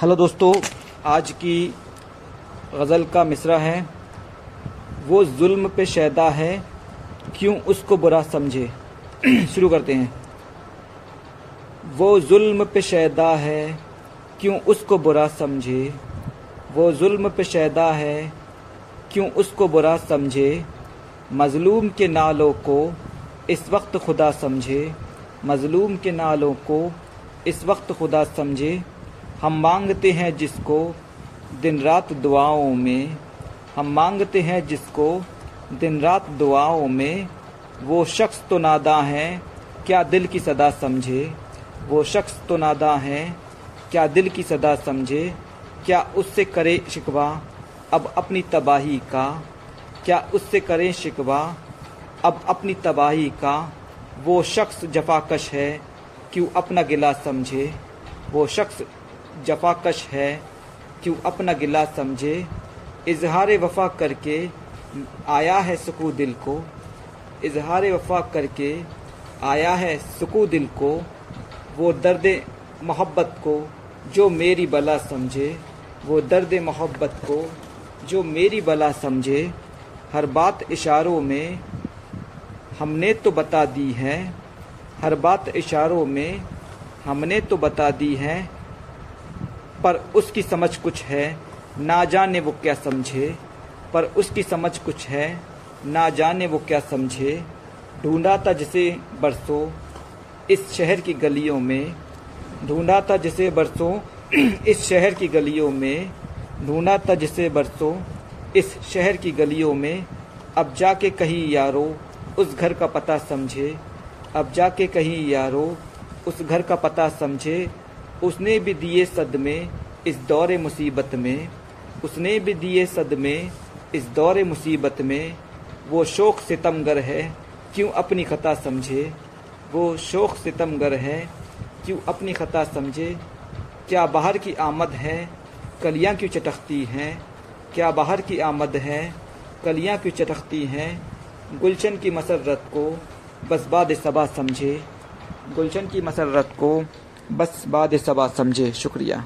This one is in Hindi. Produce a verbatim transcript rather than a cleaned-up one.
हेलो दोस्तों, आज की गज़ल का मिसरा है वो जुल्म पे शाइदा है क्यों उसको बुरा समझे। शुरू करते हैं। वो जुल्म पे शाइदा है क्यों उसको बुरा समझे, वो जुल्म पे शाइदा है क्यों उसको बुरा समझे, मज़लूम के नालों को इस वक्त खुदा समझे, मज़लूम के नालों को इस वक्त खुदा समझे, हम मांगते हैं जिसको दिन रात दुआओं में, हम मांगते हैं जिसको दिन रात दुआओं में, वो शख्स तो नादा है क्या दिल की सदा समझे, वो शख्स तो नादा है क्या दिल की सदा समझे, क्या उससे करे शिकवा अब अपनी तबाही का, क्या उससे करे शिकवा अब अपनी तबाही का, वो शख्स जफाकश है क्यों अपना गिला समझे, वो शख्स जफाकश है क्यों अपना गिला समझे, इजहार वफा करके आया है सुकून दिल को, इजहार वफा करके आया है सुकून दिल को, वो दर्द मोहब्बत को जो मेरी बला समझे, वो दर्द मोहब्बत को जो मेरी बला समझे, हर बात इशारों में हमने तो बता दी है, हर बात इशारों में हमने तो बता दी है, पर उसकी समझ कुछ है ना जाने वो क्या समझे, पर उसकी समझ कुछ है ना जाने वो क्या समझे, ढूंढा था जिसे बरसों इस शहर की गलियों में, ढूंढा था जिसे बरसों इस शहर की गलियों में, ढूंढा था जिसे बरसों इस शहर की गलियों में, अब जाके कहीं यारो उस घर का पता समझे, अब जाके कहीं यारो उस घर का पता समझे, उसने भी दिए सदमे इस दौरे मुसीबत में, उसने भी दिए सदमे इस दौरे मुसीबत में, वो शौक़ सितमगर है क्यों अपनी खता समझे, वो शौक़ सितमगर है क्यों अपनी खता समझे, क्या बाहर की आमद है कलियां क्यों चटखती हैं, क्या बाहर की आमद है कलियां क्यों चटखती हैं, गुलशन की मसर्रत को बस बाद सबा समझे, गुलशन की मसर्रत को बस बाद सबा समझे। शुक्रिया।